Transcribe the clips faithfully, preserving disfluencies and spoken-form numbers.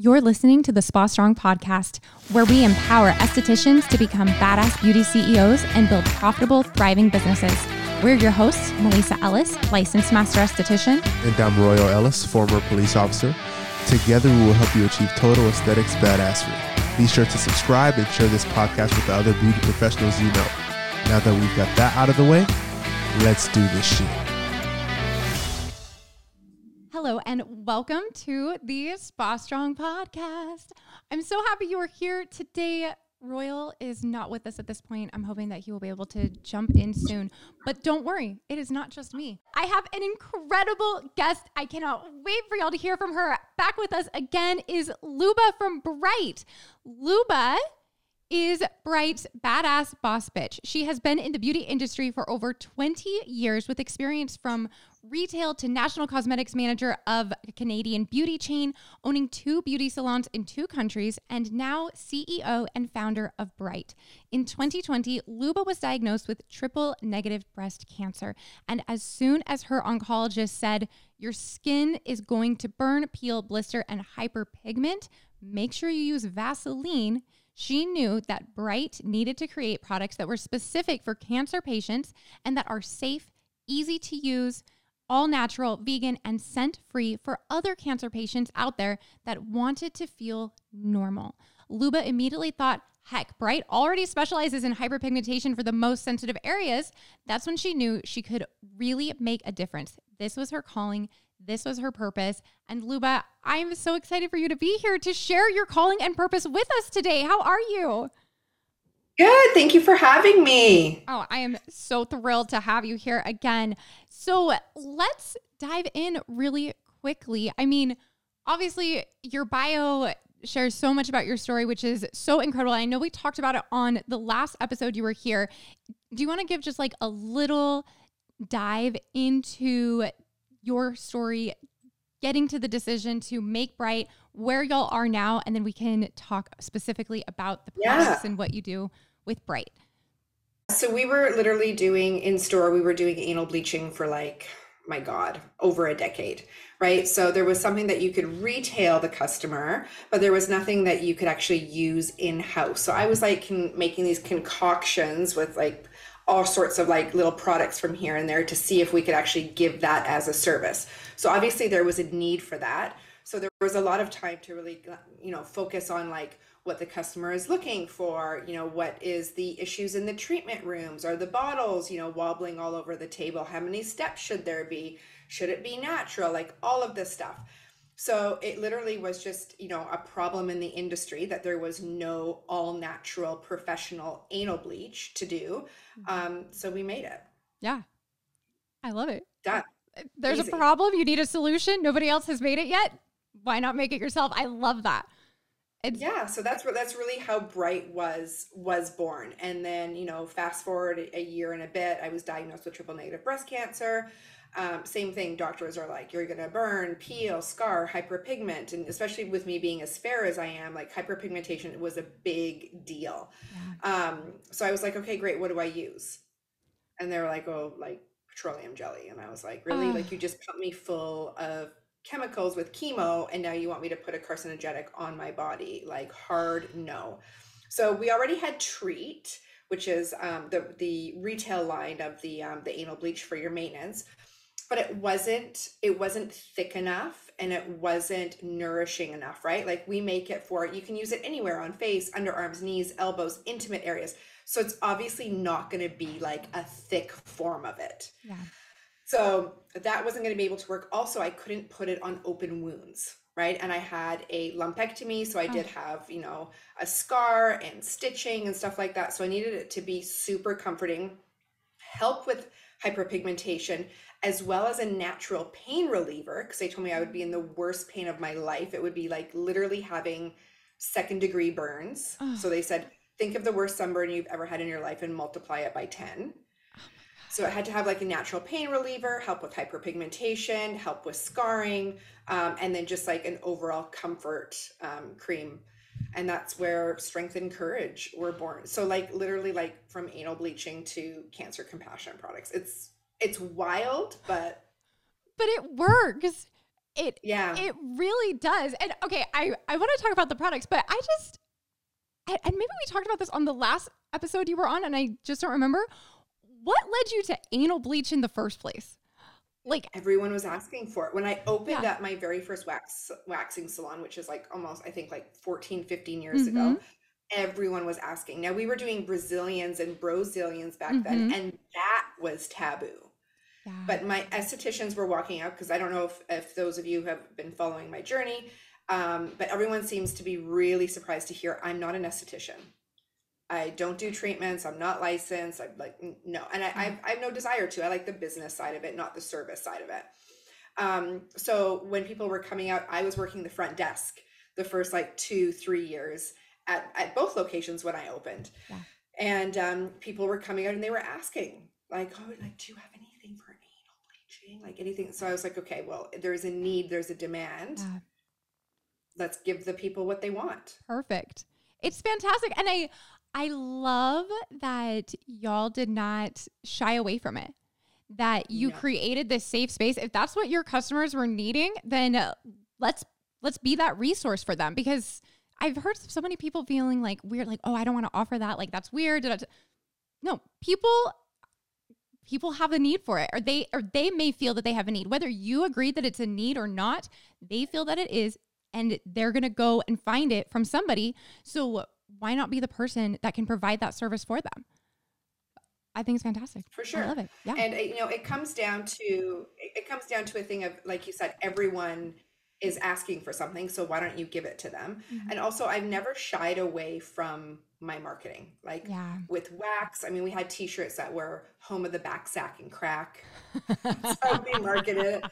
You're listening to the Spa Strong podcast, where we empower estheticians to become badass beauty C E Os and build profitable, thriving businesses. We're your hosts, Melissa Ellis, licensed master esthetician. And I'm Royal Ellis, former police officer. Together, we will help you achieve total aesthetics badassery. Be sure to subscribe and share this podcast with the other beauty professionals you know. Now that we've got that out of the way, let's do this shit. Hello and welcome to the Spa Strong podcast. I'm so happy you are here today. Royal is not with us at this point. I'm hoping that he will be able to jump in soon. But don't worry, it is not just me. I have an incredible guest. I cannot wait for y'all to hear from her. Back with us again is Luba from Bryght. Luba is Bright's badass boss bitch. She has been in the beauty industry for over twenty years with experience from retail to national cosmetics manager of a Canadian beauty chain, owning two beauty salons in two countries, and now C E O and founder of Bryght. In twenty twenty, Luba was diagnosed with triple negative breast cancer. And as soon as her oncologist said, your skin is going to burn, peel, blister, and hyperpigment, make sure you use Vaseline, she knew that Bryght needed to create products that were specific for cancer patients and that are safe, easy to use, all natural, vegan, and scent-free for other cancer patients out there that wanted to feel normal. Luba immediately thought, heck, Bryght already specializes in hyperpigmentation for the most sensitive areas. That's when she knew she could really make a difference. This was her calling. This was her purpose. And Luba, I'm so excited for you to be here to share your calling and purpose with us today. How are you? Good. Thank you for having me. Oh, I am so thrilled to have you here again. So let's dive in really quickly. I mean, obviously your bio shares so much about your story, which is so incredible. I know we talked about it on the last episode you were here. Do you want to give just like a little dive into your story, getting to the decision to make Bryght, where y'all are now, and then we can talk specifically about the process yeah. and what you do with Bryght. So we were literally doing in store, we were doing anal bleaching for like, my God, over a decade, right? So there was something that you could retail the customer, but there was nothing that you could actually use in-house. So I was like con- making these concoctions with like all sorts of like little products from here and there to see if we could actually give that as a service. So obviously there was a need for that. So there was a lot of time to really, you know, focus on like what the customer is looking for, you know, what is the issues in the treatment rooms? Are the bottles, you know, wobbling all over the table? How many steps should there be? Should it be natural? Like all of this stuff. So it literally was just, you know, a problem in the industry that there was no all natural professional anal bleach to do. Um, so we made it. Yeah. I love it. Done. There's Easy. A problem. You need a solution. Nobody else has made it yet. Why not make it yourself? I love that. It's- yeah. So that's what, that's really how Bryght was, was born. And then, you know, fast forward a year and a bit, I was diagnosed with triple negative breast cancer. Um, same thing, doctors are like, you're going to burn, peel, scar, hyperpigment. And especially with me being as fair as I am, like hyperpigmentation was a big deal. Yeah. Um, so I was like, okay, great. What do I use? And they were like, oh, like petroleum jelly. And I was like, really? Uh. Like you just pumped me full of chemicals with chemo. And now you want me to put a carcinogenic on my body, like hard no. So we already had Treat, which is um, the, the retail line of the, um, the anal bleach for your maintenance. But it wasn't, it wasn't thick enough and it wasn't nourishing enough, right? Like we make it for, you can use it anywhere on face, underarms, knees, elbows, intimate areas. So it's obviously not going to be like a thick form of it. Yeah. So that wasn't going to be able to work. Also, I couldn't put it on open wounds, right? And I had a lumpectomy. So I did have, you know, a scar and stitching and stuff like that. So I needed it to be super comforting, help with hyperpigmentation, as well as a natural pain reliever, because they told me I would be in the worst pain of my life. It would be like literally having second degree burns. Oh. So they said, think of the worst sunburn you've ever had in your life and multiply it by ten. Oh so it had to have like a natural pain reliever, help with hyperpigmentation, help with scarring, um, and then just like an overall comfort um, cream. And that's where Strength and Courage were born. So like literally like from anal bleaching to cancer compassion products. It's It's wild, but... But it works. It, yeah. it really does. And okay, I, I want to talk about the products, but I just, and maybe we talked about this on the last episode you were on, and I just don't remember. What led you to anal bleach in the first place? Like, everyone was asking for it. When I opened yeah. up my very first wax waxing salon, which is like almost, I think like fourteen, fifteen years mm-hmm. ago, everyone was asking. Now, we were doing Brazilians and Brozilians back mm-hmm. then, and that was taboo. Yeah. But my estheticians were walking out, because I don't know if, if those of you have been following my journey, um, but everyone seems to be really surprised to hear, I'm not an esthetician. I don't do treatments. I'm not licensed. I'm like, no. And I, mm-hmm. I've, I have no desire to. I like the business side of it, not the service side of it. Um, so when people were coming out, I was working the front desk the first like two, three years at, at both locations when I opened. Yeah. And um, people were coming out and they were asking like, oh, like, do you have anything for anal bleaching? Like anything? So I was like, okay, well, there's a need, there's a demand. Yeah. Let's give the people what they want. Perfect. It's fantastic. And I, I love that y'all did not shy away from it, that you no. created this safe space. If that's what your customers were needing, then uh, let's let's be that resource for them, because I've heard so many people feeling like weird, like, oh, I don't want to offer that. Like, that's weird. No, people people have a need for it, or they, or they may feel that they have a need. Whether you agree that it's a need or not, they feel that it is, and they're going to go and find it from somebody. So why not be the person that can provide that service for them? I think it's fantastic. For sure. I love it. Yeah. And you know, it comes down to, it comes down to a thing of, like you said, everyone is asking for something. So why don't you give it to them? Mm-hmm. And also, I've never shied away from my marketing, like yeah. with wax. I mean, we had t-shirts that were home of the back sack and crack. So we marketed it.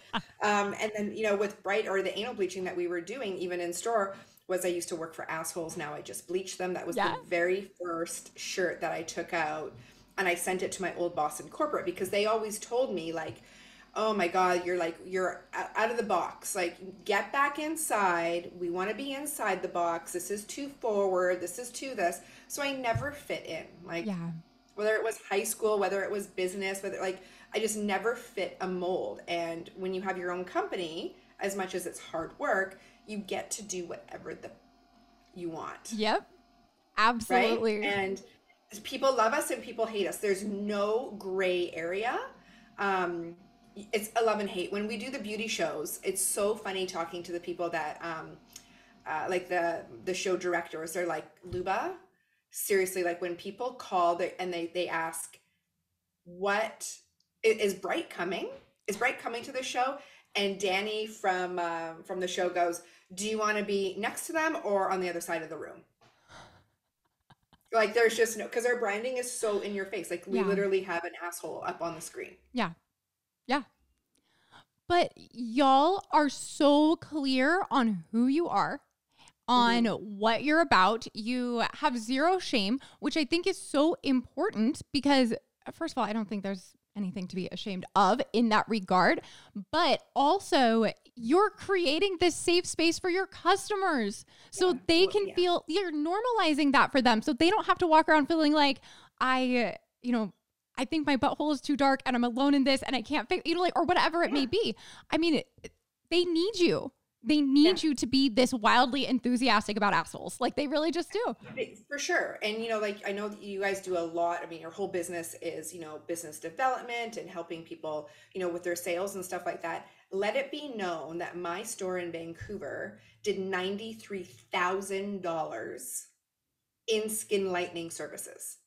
Um, and then, you know, with Bryght or the anal bleaching that we were doing, even in store, was I used to work for assholes. Now I just bleach them. That was yeah. the very first shirt that I took out, and I sent it to my old boss in corporate, because they always told me like, oh my God, you're like, you're out of the box. Like, get back inside. We want to be inside the box. This is too forward. This is too this. So I never fit in, like yeah. whether it was high school, whether it was business, whether like, I just never fit a mold. And when you have your own company, as much as it's hard work, you get to do whatever the you want. Yep. Absolutely. Right? And people love us and people hate us. There's no gray area. Um, it's a love and hate. When we do the beauty shows, it's so funny talking to the people that, um, uh, like the, the show directors, they're like, Luba, seriously, like when people call they, and they, they ask, what is Bryght coming? Is Bryght coming to the show? And Danny from uh, from the show goes, do you want to be next to them or on the other side of the room? Like, there's just no, because our branding is so in your face. Like, we yeah. literally have an asshole up on the screen. Yeah. Yeah. But y'all are so clear on who you are, on mm-hmm. what you're about. You have zero shame, which I think is so important, because first of all, I don't think there's anything to be ashamed of in that regard, but also you're creating this safe space for your customers, so yeah, they can yeah. feel, you're normalizing that for them, so they don't have to walk around feeling like, I, you know, I think my butthole is too dark and I'm alone in this and I can't fix, you know, like, or whatever it yeah. may be. I mean, it, they need you. They need yeah. you to be this wildly enthusiastic about assholes. Like, they really just do. For sure. And, you know, like, I know that you guys do a lot. I mean, your whole business is, you know, business development and helping people, you know, with their sales and stuff like that. Let it be known that my store in Vancouver did ninety-three thousand dollars in skin lightening services.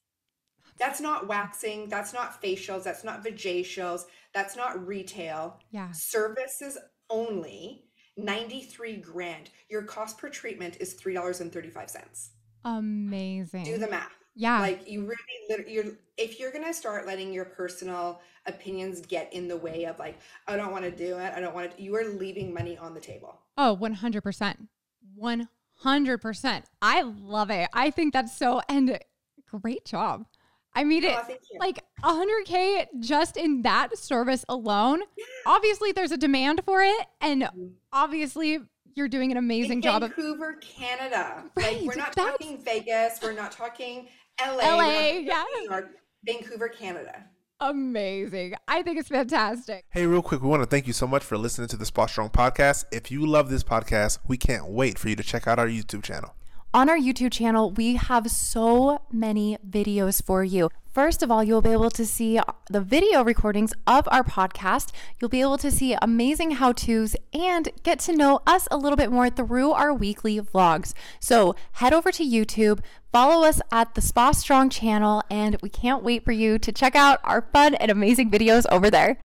That's not waxing. That's not facials. That's not vajacials. That's not retail. Yeah. Services only. ninety-three grand. Your cost per treatment is three dollars and thirty-five cents. Amazing. Do the math. Yeah. Like, you really, you're, if you're going to start letting your personal opinions get in the way of like, I don't want to do it. I don't want to, you are leaving money on the table. Oh, one hundred percent. one hundred percent. I love it. I think that's so, and great job. I mean, it, oh, like one hundred K just in that service alone. Yeah. Obviously, there's a demand for it. And mm-hmm. obviously, you're doing an amazing in job. Vancouver, of- Canada. Right, like, we're not that's- talking Vegas. We're not talking L A. L A, yeah. Vancouver, Canada. amazing. I think it's fantastic. Hey, real quick, we want to thank you so much for listening to the Spa Strong podcast. If you love this podcast, we can't wait for you to check out our YouTube channel. On our YouTube channel, we have so many videos for you. First of all, you'll be able to see the video recordings of our podcast. You'll be able to see amazing how-tos and get to know us a little bit more through our weekly vlogs. So head over to YouTube, follow us at the Spa Strong channel, and we can't wait for you to check out our fun and amazing videos over there.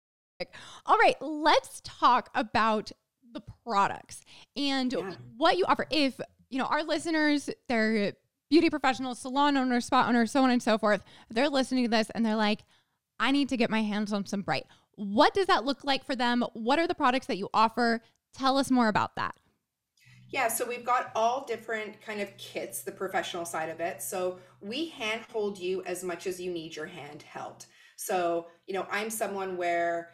All right, let's talk about the products and yeah. what you offer. If, you know, our listeners, they're beauty professionals, salon owners, spa owners, so on and so forth. They're listening to this and they're like, I need to get my hands on some Bryght. What does that look like for them? What are the products that you offer? Tell us more about that. Yeah, so we've got all different kind of kits, the professional side of it. So we handhold you as much as you need your hand held. So, you know, I'm someone where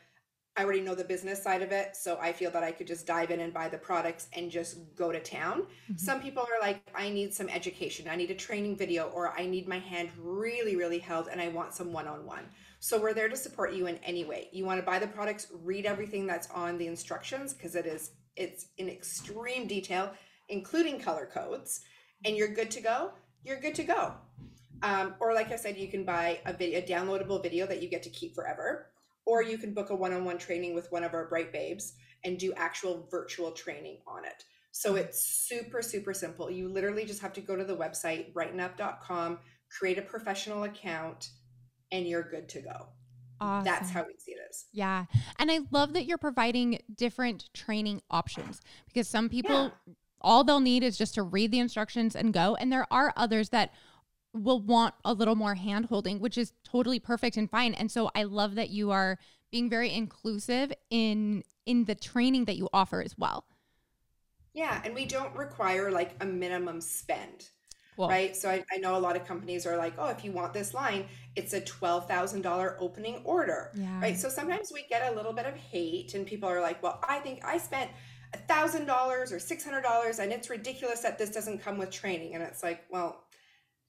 I already know the business side of it. So I feel that I could just dive in and buy the products and just go to town. Mm-hmm. Some people are like, I need some education. I need a training video, or I need my hand really, really held and I want some one-on-one. So we're there to support you in any way. You want to buy the products, read everything that's on the instructions, because it is, it's in extreme detail, including color codes, and you're good to go. You're good to go. Um, or like I said, you can buy a video, a downloadable video that you get to keep forever. Or you can book a one-on-one training with one of our Bryght babes and do actual virtual training on it. So it's super, super simple. You literally just have to go to the website, brighten up dot com, create a professional account, and you're good to go. Awesome. That's how easy it is. Yeah. And I love that you're providing different training options, because some people, yeah. all they'll need is just to read the instructions and go. And there are others that will want a little more hand holding, which is totally perfect and fine. And so I love that you are being very inclusive in in the training that you offer as well. Yeah, and we don't require like a minimum spend, cool. right? So I, I know a lot of companies are like, oh, if you want this line, it's a twelve thousand dollars opening order, yeah. right? So sometimes we get a little bit of hate and people are like, well, I think I spent one thousand dollars or six hundred dollars and it's ridiculous that this doesn't come with training. And it's like, well,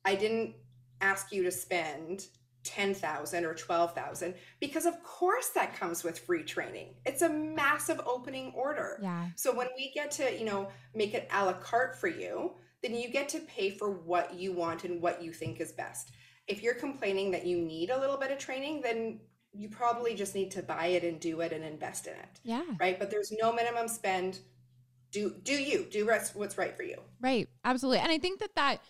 I didn't ask you to spend ten thousand or twelve thousand, because of course that comes with free training. It's a massive opening order. Yeah. So when we get to, you know, make it a la carte for you, then you get to pay for what you want and what you think is best. If you're complaining that you need a little bit of training, then you probably just need to buy it and do it and invest in it. Yeah. Right. But there's no minimum spend. Do, do you do what's right for you. Right. Absolutely. And I think that that,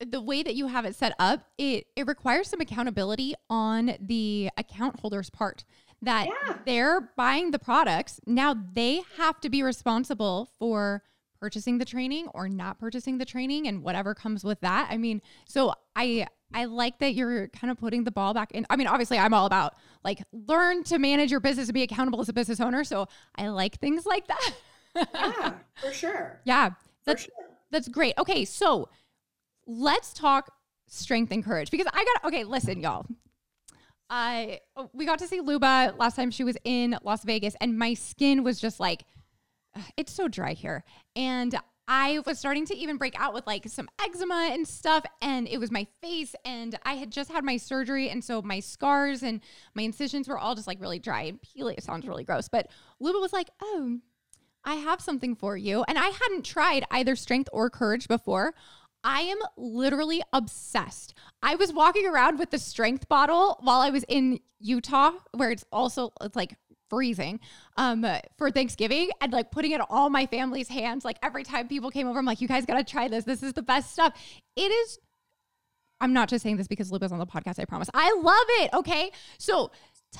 the way that you have it set up, it, it requires some accountability on the account holder's part, that yeah. they're buying the products. Now they have to be responsible for purchasing the training or not purchasing the training and whatever comes with that. I mean, so I, I like that you're kind of putting the ball back in. I mean, obviously I'm all about like learn to manage your business and be accountable as a business owner. So I like things like that. Yeah, for sure. Yeah. That's, for sure. That's great. Okay. So let's talk strength and courage, because I got, okay, listen, y'all. I, we got to see Luba last time she was in Las Vegas, and my skin was just like, it's so dry here. And I was starting to even break out with like some eczema and stuff, and it was my face, and I had just had my surgery, and so my scars and my incisions were all just like really dry and peely. It sounds really gross, but Luba was like, oh, I have something for you. And I hadn't tried either strength or courage before. I am literally obsessed. I was walking around with the strength bottle while I was in Utah, where it's also it's like freezing um, for Thanksgiving, and like putting it in all my family's hands. Like every time people came over, I'm like, you guys got to try this. This is the best stuff. It is. I'm not just saying this because Luba's on the podcast. I promise. I love it. Okay. So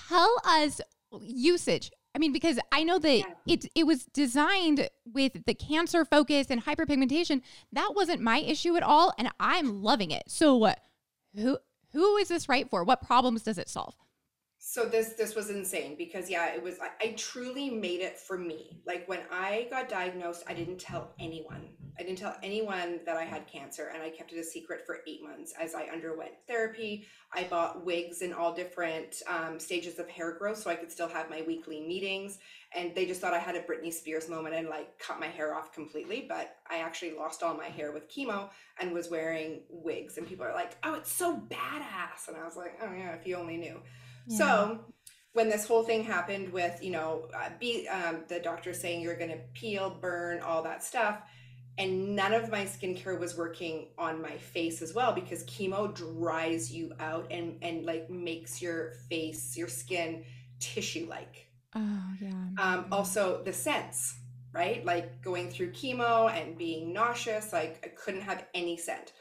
tell us usage. I mean, because I know that yeah. it it was designed with the cancer focus and hyperpigmentation. That wasn't my issue at all, and I'm loving it. So uh, who who is this right for? What problems does it solve? So this this was insane, because, yeah, it was I, I truly made it for me. Like when I got diagnosed, I didn't tell anyone. I didn't tell anyone that I had cancer, and I kept it a secret for eight months as I underwent therapy. I bought wigs in all different um, stages of hair growth so I could still have my weekly meetings. And they just thought I had a Britney Spears moment and like cut my hair off completely. But I actually lost all my hair with chemo and was wearing wigs. And people are like, oh, it's so badass. And I was like, oh yeah, if you only knew. Yeah. So when this whole thing happened with, you know, uh, be, um, the doctor saying you're going to peel, burn, all that stuff. And none of my skincare was working on my face as well, because chemo dries you out and, and like makes your face, your skin tissue-like. Oh, yeah. Um, also the scents, right? Like going through chemo and being nauseous, like I couldn't have any scent.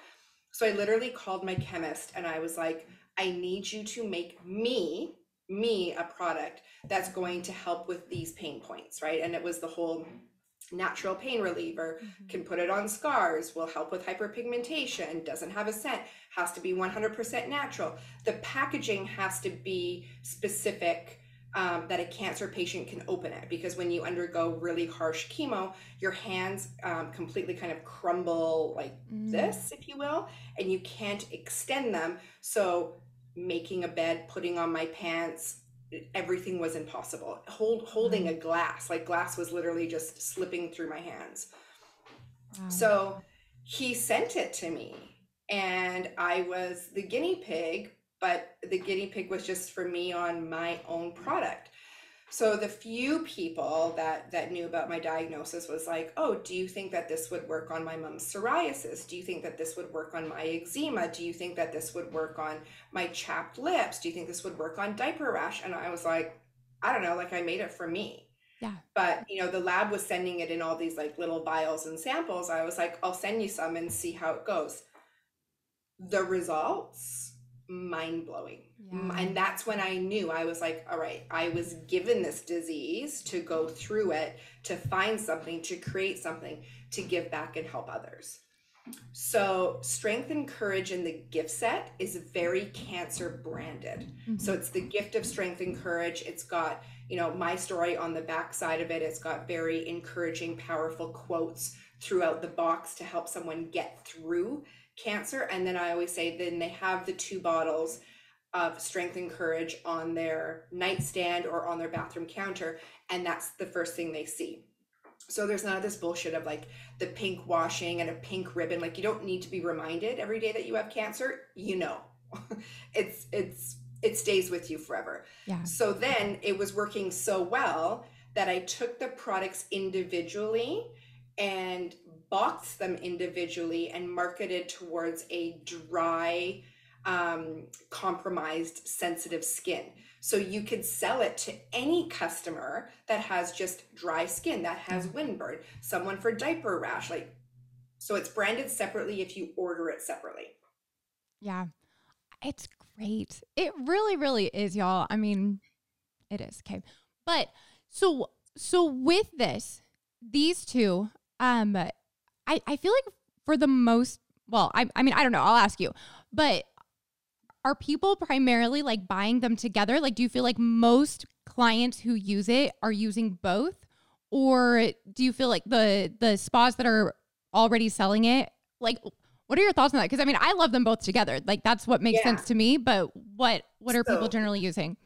So I literally called my chemist and I was like, I need you to make me, me a product that's going to help with these pain points, right? And it was the whole natural pain reliever, mm-hmm. can put it on scars, will help with hyperpigmentation, doesn't have a scent, has to be one hundred percent natural. The packaging has to be specific, um, that a cancer patient can open it, because when you undergo really harsh chemo, your hands um, completely kind of crumble like mm. this, if you will, and you can't extend them. So making a bed, putting on my pants, everything was impossible. Hold, holding a glass, like glass was literally just slipping through my hands. Wow. So he sent it to me and I was the guinea pig, but the guinea pig was just for me on my own product. So the few people that, that knew about my diagnosis was like, oh, do you think that this would work on my mom's psoriasis? Do you think that this would work on my eczema? Do you think that this would work on my chapped lips? Do you think this would work on diaper rash? And I was like, I don't know, like I made it for me. Yeah. But you know, the lab was sending it in all these like little vials and samples. I was like, I'll send you some and see how it goes. The results, mind-blowing. Yeah. And that's when I knew. I was like, all right, I was given this disease to go through it, to find something, to create something, to give back and help others. So strength and courage in the gift set is very cancer branded. Mm-hmm. So it's the gift of strength and courage. It's got, you know, my story on the back side of it. It's got very encouraging, powerful quotes throughout the box to help someone get through cancer. And then I always say, then they have the two bottles of strength and courage on their nightstand or on their bathroom counter, and that's the first thing they see. So there's none of this bullshit of like the pink washing and a pink ribbon. Like, you don't need to be reminded every day that you have cancer, you know. it's it's it stays with you forever. Yeah. So then it was working so well that I took the products individually and boxed them individually and marketed towards a dry, um, compromised, sensitive skin. So you could sell it to any customer that has just dry skin, that has windburn, someone for diaper rash. Like, so it's branded separately if you order it separately. Yeah, it's great. It really, really is, y'all. I mean, it is. Okay. But so, so with this, these two, um, I, I feel like for the most, well, I, I mean, I don't know. I'll ask you, but are people primarily like buying them together? Like, do you feel like most clients who use it are using both, or do you feel like the, the spas that are already selling it? Like, what are your thoughts on that? Cause I mean, I love them both together. Like, that's what makes yeah. sense to me, but what, what are so, people generally using?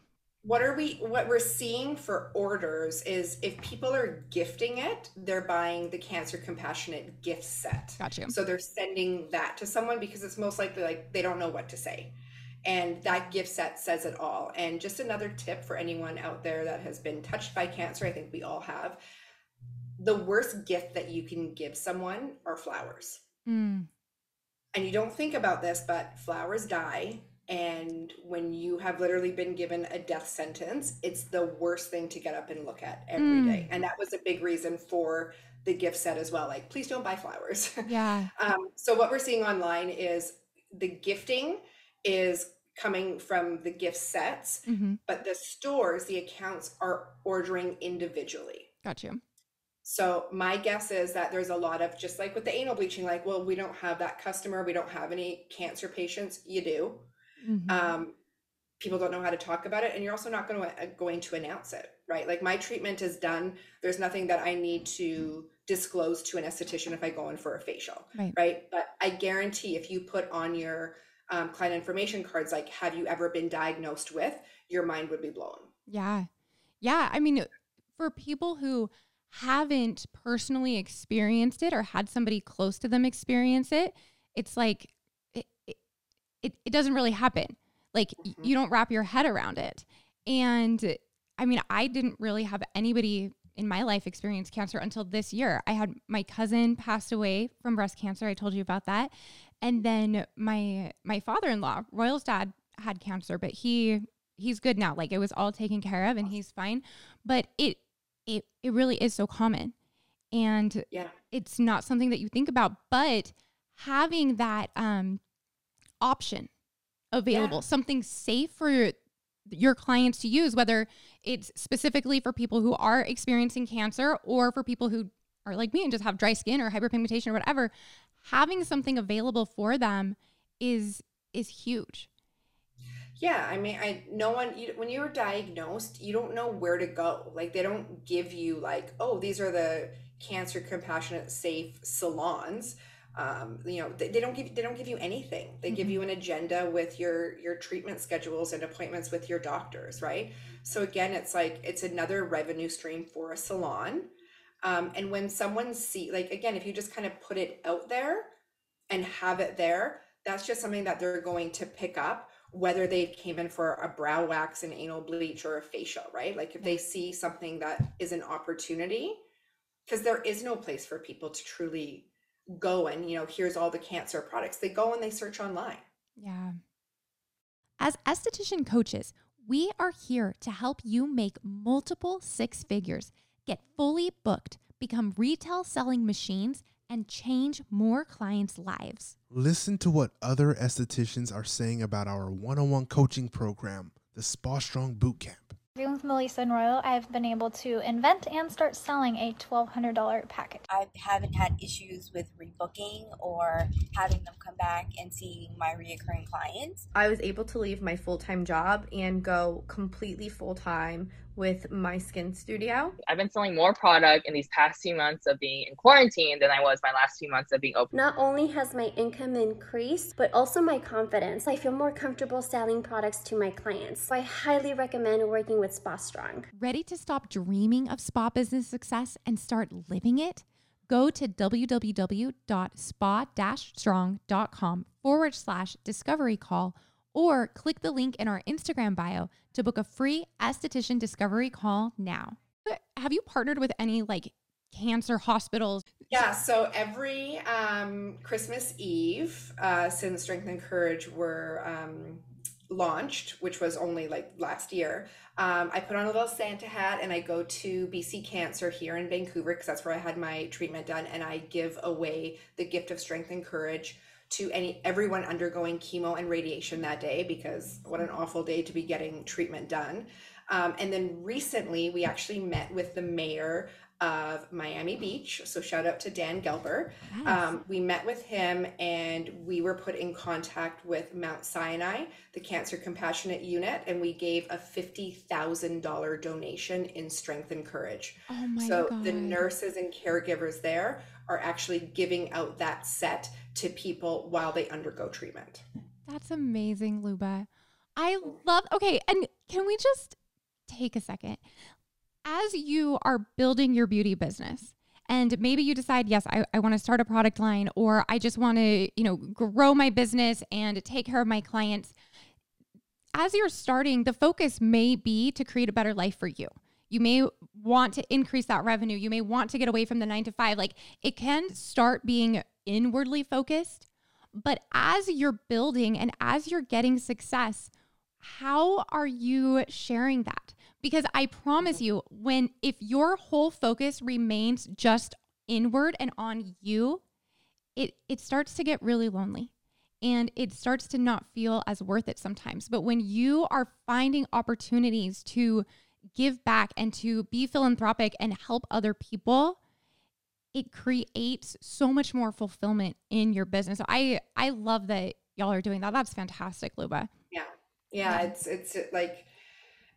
What are we, what we're seeing for orders is if people are gifting it, they're buying the Cancer Compassionate gift set. Gotcha. So they're sending that to someone because it's most likely like they don't know what to say. And that gift set says it all. And just another tip for anyone out there that has been touched by cancer, I think we all have, the worst gift that you can give someone are flowers. Mm. And you don't think about this, but flowers die. And when you have literally been given a death sentence, it's the worst thing to get up and look at every mm. day. And that was a big reason for the gift set as well. Like, please don't buy flowers. Yeah. um, so what we're seeing online is the gifting is coming from the gift sets, mm-hmm. but the stores, the accounts are ordering individually. Got you. So my guess is that there's a lot of, just like with the anal bleaching, like, well, we don't have that customer. We don't have any cancer patients. You do. Mm-hmm. Um, people don't know how to talk about it, and you're also not going to, uh, going to announce it, right? Like, my treatment is done. There's nothing that I need to disclose to an esthetician if I go in for a facial, right? right? But I guarantee if you put on your um, client information cards, like, have you ever been diagnosed with, your mind would be blown. Yeah. Yeah. I mean, for people who haven't personally experienced it or had somebody close to them experience it, it's like, It, it doesn't really happen. Like mm-hmm. you don't wrap your head around it. And I mean, I didn't really have anybody in my life experience cancer until this year. I had my cousin passed away from breast cancer. I told you about that. And then my, my father-in-law, Royal's dad, had cancer, but he, he's good now. Like it was all taken care of and he's fine, but it, it, it really is so common. And yeah. it's not something that you think about, but having that, um, option available, yeah. something safe for your, your clients to use, whether it's specifically for people who are experiencing cancer or for people who are like me and just have dry skin or hyperpigmentation or whatever, having something available for them is, is huge. Yeah. I mean, I, no one, you, when you're diagnosed, you don't know where to go. Like they don't give you like, oh, these are the cancer compassionate safe salons. Um, you know, they, they don't give, they don't give you anything. They mm-hmm. give you an agenda with your, your treatment schedules and appointments with your doctors. Right. So again, it's like, it's another revenue stream for a salon. Um, and when someone see, like, again, if you just kind of put it out there and have it there, that's just something that they're going to pick up, whether they came in for a brow wax, an anal bleach, or a facial, right? Like if they see something that is an opportunity, because there is no place for people to truly go and, you know, here's all the cancer products. They go and they search online. Yeah. As esthetician coaches, we are here to help you make multiple six figures, get fully booked, become retail selling machines, and change more clients' lives. Listen to what other estheticians are saying about our one-on-one coaching program, the Spa Strong Bootcamp. Being with Melissa and Royal, I've been able to invent and start selling a twelve hundred dollars package. I haven't had issues with rebooking or having them come back and seeing my reoccurring clients. I was able to leave my full-time job and go completely full-time with my skin studio. I've been selling more product in these past few months of being in quarantine than I was my last few months of being open. Not only has my income increased, but also my confidence. I feel more comfortable selling products to my clients. I highly recommend working with Spa Strong. Ready to stop dreaming of spa business success and start living it? Go to www.spa-strong.com forward slash discovery call or click the link in our Instagram bio to book a free esthetician discovery call now. Have you partnered with any like cancer hospitals? Yeah, so every um, Christmas Eve uh, since Strength and Courage were um, launched, which was only like last year, um, I put on a little Santa hat and I go to B C Cancer here in Vancouver because that's where I had my treatment done, and I give away the gift of Strength and Courage to any everyone undergoing chemo and radiation that day, because what an awful day to be getting treatment done. Um, and then recently we actually met with the mayor of Miami Beach. So shout out to Dan Gelber. Nice. Um, we met with him and we were put in contact with Mount Sinai, the Cancer Compassionate Unit, and we gave a fifty thousand dollars donation in Strength and Courage. Oh my so God. The nurses and caregivers there are actually giving out that set to people while they undergo treatment. That's amazing, Luba. I love, okay, and can we just take a second? As you are building your beauty business, and maybe you decide, yes, I, I want to start a product line, or I just want to, you know, grow my business and take care of my clients. As you're starting, the focus may be to create a better life for you. You may want to increase that revenue. You may want to get away from the nine to five. Like it can start being inwardly focused, but as you're building and as you're getting success, how are you sharing that? Because I promise you, when if your whole focus remains just inward and on you, it it starts to get really lonely and it starts to not feel as worth it sometimes. But when you are finding opportunities to give back and to be philanthropic and help other people, it creates so much more fulfillment in your business. So I, I love that y'all are doing that. That's fantastic, Luba. Yeah. Yeah. It's, it's like,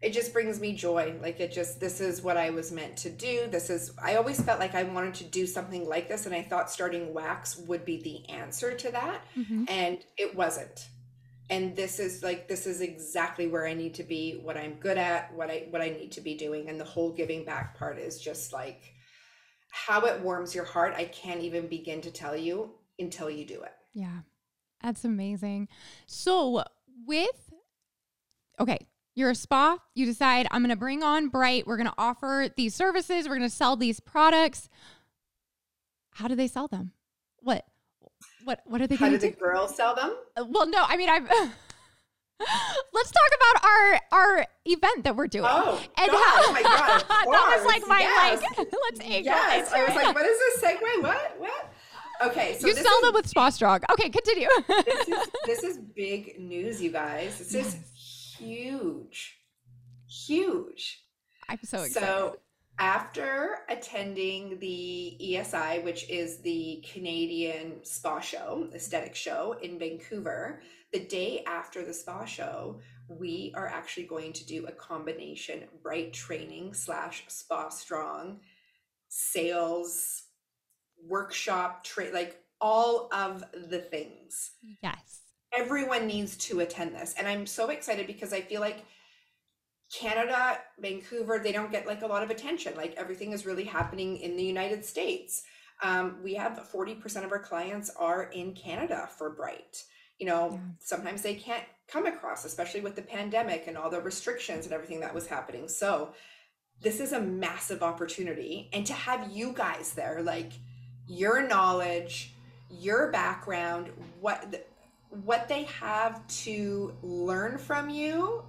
it just brings me joy. Like it just, this is what I was meant to do. This is, I always felt like I wanted to do something like this. And I thought starting wax would be the answer to that. Mm-hmm. And it wasn't. And this is like, this is exactly where I need to be, what I'm good at, what I, what I need to be doing. And the whole giving back part is just like how it warms your heart. I can't even begin to tell you until you do it. Yeah. That's amazing. So with okay, you're a spa, you decide, I'm going to bring on Bryght, we're going to offer these services, we're going to sell these products. How do they sell them? What, what, what are they going to do? How did the girl sell them? Uh, well, no, I mean, I've, let's talk about our, our event that we're doing. Oh, and God, how, oh my God. That was like my, yes. like, let's angle. Yes, I was like, what is this segue? What, what? Okay, so you sell is, them with Spa Strong. Okay, continue. this, is, this is big news, you guys. This yes. is huge, huge. I'm so excited. So after attending the E S I, which is the Canadian Spa Show, aesthetic show in Vancouver, the day after the Spa Show, we are actually going to do a combination Bryght training slash Spa Strong sales workshop, tra- like all of the things. Yes. Everyone needs to attend this. And I'm so excited because I feel like Canada, Vancouver, they don't get like a lot of attention. Like everything is really happening in the United States. Um, we have forty percent of our clients are in Canada for Bryght. You know, yeah. sometimes they can't come across, especially with the pandemic and all the restrictions and everything that was happening. So this is a massive opportunity. And to have you guys there, like, your knowledge, your background, what the, what they have to learn from you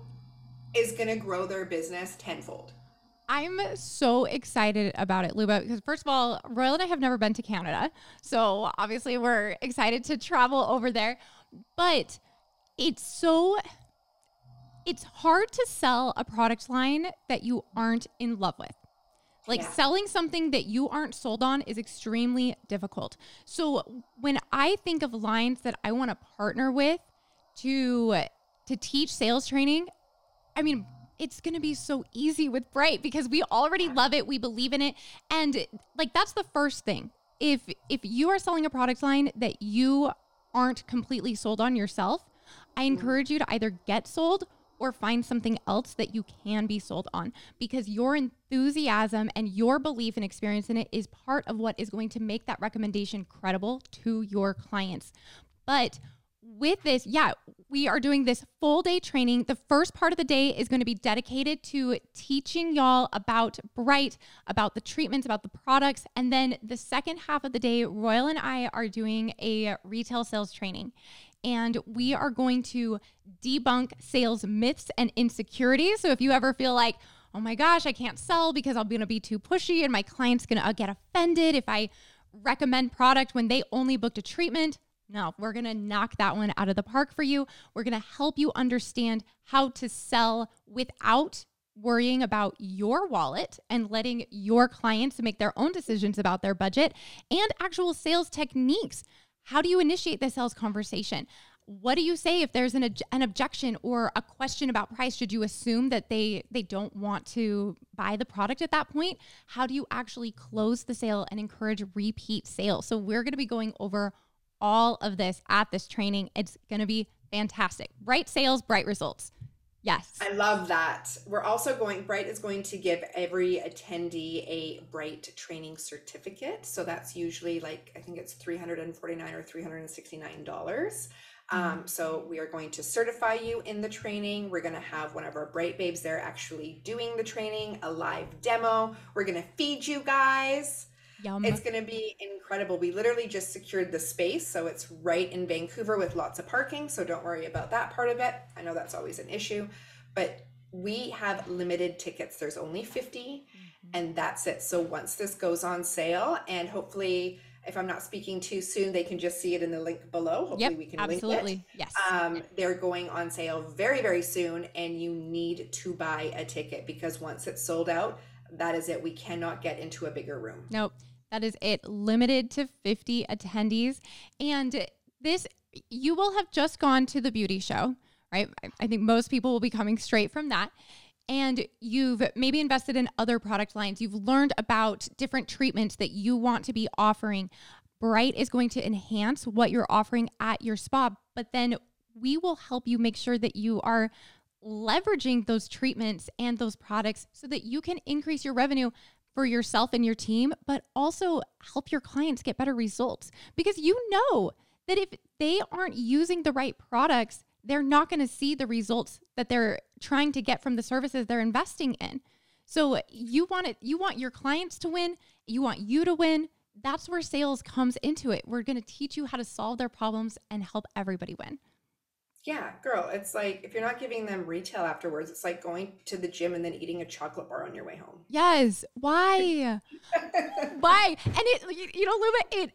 is going to grow their business tenfold. I'm so excited about it, Luba, because first of all, Royal and I have never been to Canada. So obviously we're excited to travel over there, but it's so, it's hard to sell a product line that you aren't in love with. Like yeah. selling something that you aren't sold on is extremely difficult. So when I think of lines that I want to partner with to, to teach sales training, I mean, it's going to be so easy with Bryght because we already love it. We believe in it. And like, that's the first thing. If, if you are selling a product line that you aren't completely sold on yourself, I encourage you to either get sold or find something else that you can be sold on, because your enthusiasm and your belief and experience in it is part of what is going to make that recommendation credible to your clients. But with this, yeah, we are doing this full day training. The first part of the day is going to be dedicated to teaching y'all about Bryght, about the treatments, about the products. And then the second half of the day, Royal and I are doing a retail sales training. And we are going to debunk sales myths and insecurities. So if you ever feel like, oh my gosh, I can't sell because I'm going to be too pushy and my client's going to get offended if I recommend product when they only booked a treatment. No, we're going to knock that one out of the park for you. We're going to help you understand how to sell without worrying about your wallet and letting your clients make their own decisions about their budget, and actual sales techniques. How do you initiate the sales conversation? What do you say if there's an ob- an objection or a question about price? Should you assume that they they don't want to buy the product at that point? How do you actually close the sale and encourage repeat sales? So we're going to be going over all of this at this training. It's going to be fantastic. Bryght sales, Bryght results. Yes. I love that. We're also going, Bryght is going to give every attendee a Bryght training certificate. So that's usually like, I think it's three hundred forty-nine dollars or three hundred sixty-nine dollars. Mm-hmm. Um, so we are going to certify you in the training. We're going to have one of our Bryght babes there actually doing the training, a live demo. We're going to feed you guys. Yum. It's going to be incredible. We literally just secured the space. So it's right in Vancouver with lots of parking. So don't worry about that part of it. I know that's always an issue, but we have limited tickets. There's only fifty mm-hmm. and that's it. So once this goes on sale, and hopefully if I'm not speaking too soon, they can just see it in the link below. Hopefully yep, we can absolutely. link it. Yes. Um, yep. They're going on sale very, very soon, and you need to buy a ticket because once it's sold out, that is it. We cannot get into a bigger room. Nope. That is it. Limited to fifty attendees. And this, you will have just gone to the beauty show, right? I think most people will be coming straight from that. And you've maybe invested in other product lines. You've learned about different treatments that you want to be offering. Bryght is going to enhance what you're offering at your spa, but then we will help you make sure that you are leveraging those treatments and those products so that you can increase your revenue for yourself and your team, but also help your clients get better results, because you know that if they aren't using the right products, they're not going to see the results that they're trying to get from the services they're investing in. So you want it, you want your clients to win, you want you to win. That's where sales comes into it. We're going to teach you how to solve their problems and help everybody win. Yeah, girl, it's like if you're not giving them retail afterwards, it's like going to the gym and then eating a chocolate bar on your way home. Yes. Why? Why? And it, you know, Luba, it,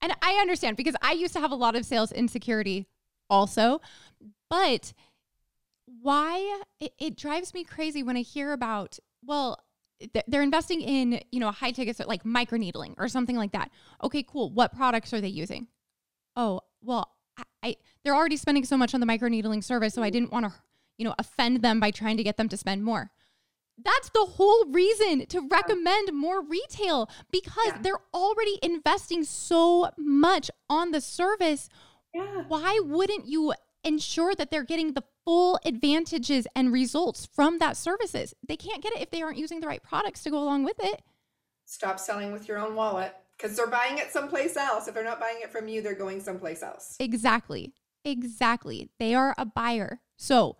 and I understand because I used to have a lot of sales insecurity also, but why it, it drives me crazy when I hear about, well, they're investing in, you know, high tickets like microneedling or something like that. Okay, cool. What products are they using? Oh, well, I, I they're already spending so much on the microneedling service, so I didn't want to, you know, offend them by trying to get them to spend more. That's the whole reason to recommend more retail, because yeah. they're already investing so much on the service. Yeah. Why wouldn't you ensure that they're getting the full advantages and results from that services? They can't get it if they aren't using the right products to go along with it. Stop selling with your own wallet, because they're buying it someplace else. If they're not buying it from you, they're going someplace else. Exactly. Exactly. They are a buyer. So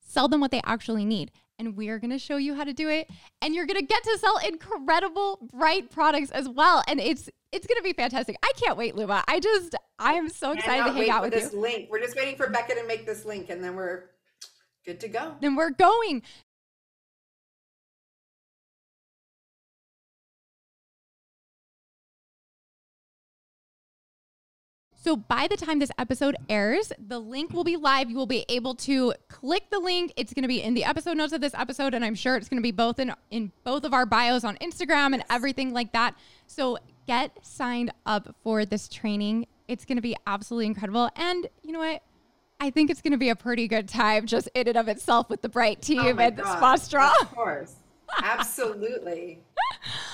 sell them what they actually need. And we're going to show you how to do it. And you're going to get to sell incredible Bryght products as well. And it's it's going to be fantastic. I can't wait, Luba. I just, I am so excited to hang out with you. This link. We're just waiting for Becca to make this link, and then we're good to go. Then we're going. So by the time this episode airs, the link will be live. You will be able to click the link. It's going to be in the episode notes of this episode, and I'm sure it's going to be both in, in both of our bios on Instagram and everything like that. So get signed up for this training. It's going to be absolutely incredible. And you know what? I think it's going to be a pretty good time just in and of itself with the Bryght team oh and God. the Spa Strong. Of course. Absolutely.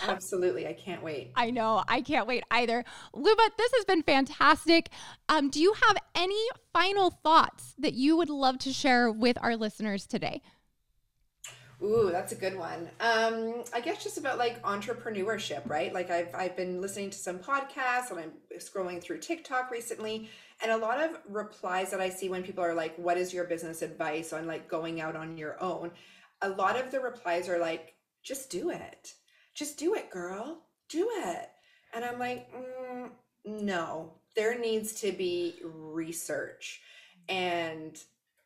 Absolutely. I can't wait. I know. I can't wait either. Luba, this has been fantastic. Um, do you have any final thoughts that you would love to share with our listeners today? Ooh, that's a good one. Um, I guess just about like entrepreneurship, right? Like I've, I've been listening to some podcasts and I'm scrolling through TikTok recently. And a lot of replies that I see when people are like, what is your business advice on like going out on your own? A lot of the replies are like, just do it. Just do it, girl. Do it. And I'm like, mm, no, there needs to be research and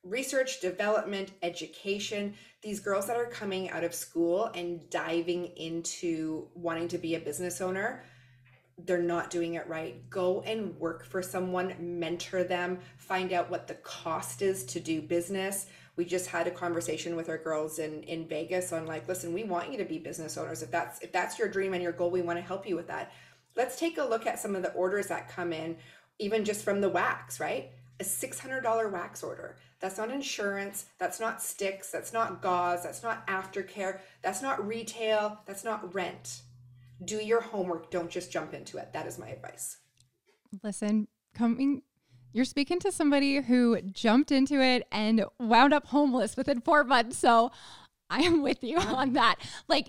research, development, education. These girls that are coming out of school and diving into wanting to be a business owner, they're not doing it right. Go and work for someone, mentor them, find out what the cost is to do business. We just had a conversation with our girls in, in Vegas on like, listen, we want you to be business owners. If that's if that's your dream and your goal, we want to help you with that. Let's take a look at some of the orders that come in, even just from the wax, right? A six hundred dollars wax order. That's not insurance. That's not sticks. That's not gauze. That's not aftercare. That's not retail. That's not rent. Do your homework. Don't just jump into it. That is my advice. Listen, coming... You're speaking to somebody who jumped into it and wound up homeless within four months. So I am with you on that. Like,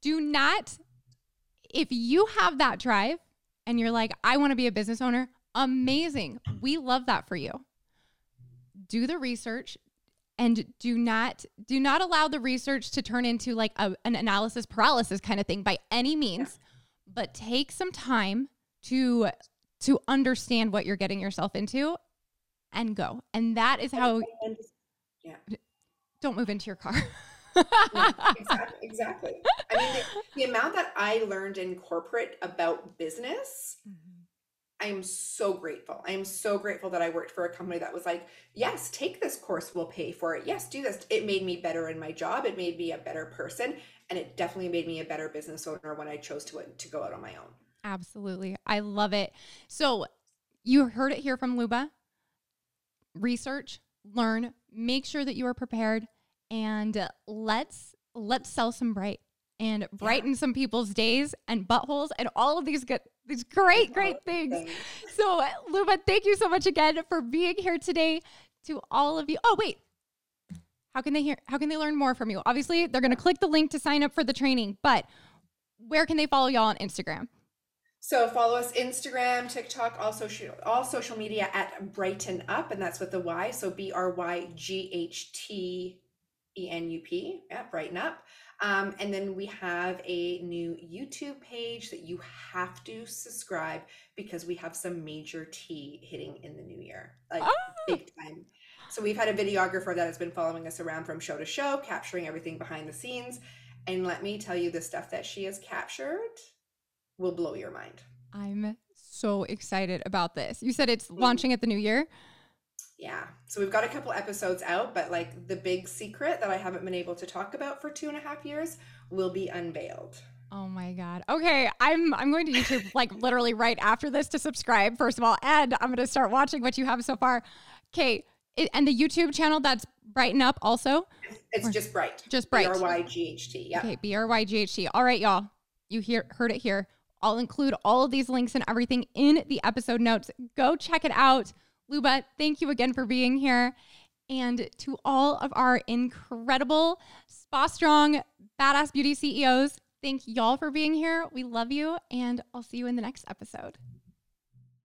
do not, if you have that drive and you're like, I want to be a business owner, amazing. We love that for you. Do the research and do not, do not allow the research to turn into like a, an analysis paralysis kind of thing by any means, yeah. but take some time to to understand what you're getting yourself into and go. And that is how, yeah. don't move into your car. No, exactly, exactly. I mean, the, the amount that I learned in corporate about business, mm-hmm. I am so grateful. I am so grateful that I worked for a company that was like, yes, take this course. We'll pay for it. Yes, do this. It made me better in my job. It made me a better person. And it definitely made me a better business owner when I chose to, to go out on my own. Absolutely. I love it. So you heard it here from Luba. Research, learn, make sure that you are prepared, and let's, let's sell some Bryght and brighten yeah. some people's days and buttholes and all of these good, these great, great things. things. So Luba, thank you so much again for being here today. To all of you. Oh, wait, how can they hear, how can they learn more from you? Obviously they're going to click the link to sign up for the training, but where can they follow y'all on Instagram? So follow us Instagram, TikTok, all social, all social media at Brighten Up, and that's with the Y. So B R Y G H T E N U P, yeah, Brighten Up. Um, and then we have a new YouTube page that you have to subscribe, because we have some major tea hitting in the new year, like oh. big time. So we've had a videographer that has been following us around from show to show, capturing everything behind the scenes. And let me tell you, the stuff that she has captured will blow your mind. I'm so excited about this. You said it's launching at the new year? Yeah. So we've got a couple episodes out, but like the big secret that I haven't been able to talk about for two and a half years will be unveiled. Oh my God. Okay. I'm, I'm going to YouTube like literally right after this to subscribe, first of all, and I'm going to start watching what you have so far. Okay. It, and the YouTube channel, that's Brighten Up also? It's, it's just Bryght. Just Bryght. B R Y G H T. Yeah. Okay. B R Y G H T. All right, y'all. You hear, heard it here. I'll include all of these links and everything in the episode notes. Go check it out. Luba, thank you again for being here. And to all of our incredible Spa Strong Badass Beauty C E Os, thank y'all for being here. We love you, and I'll see you in the next episode.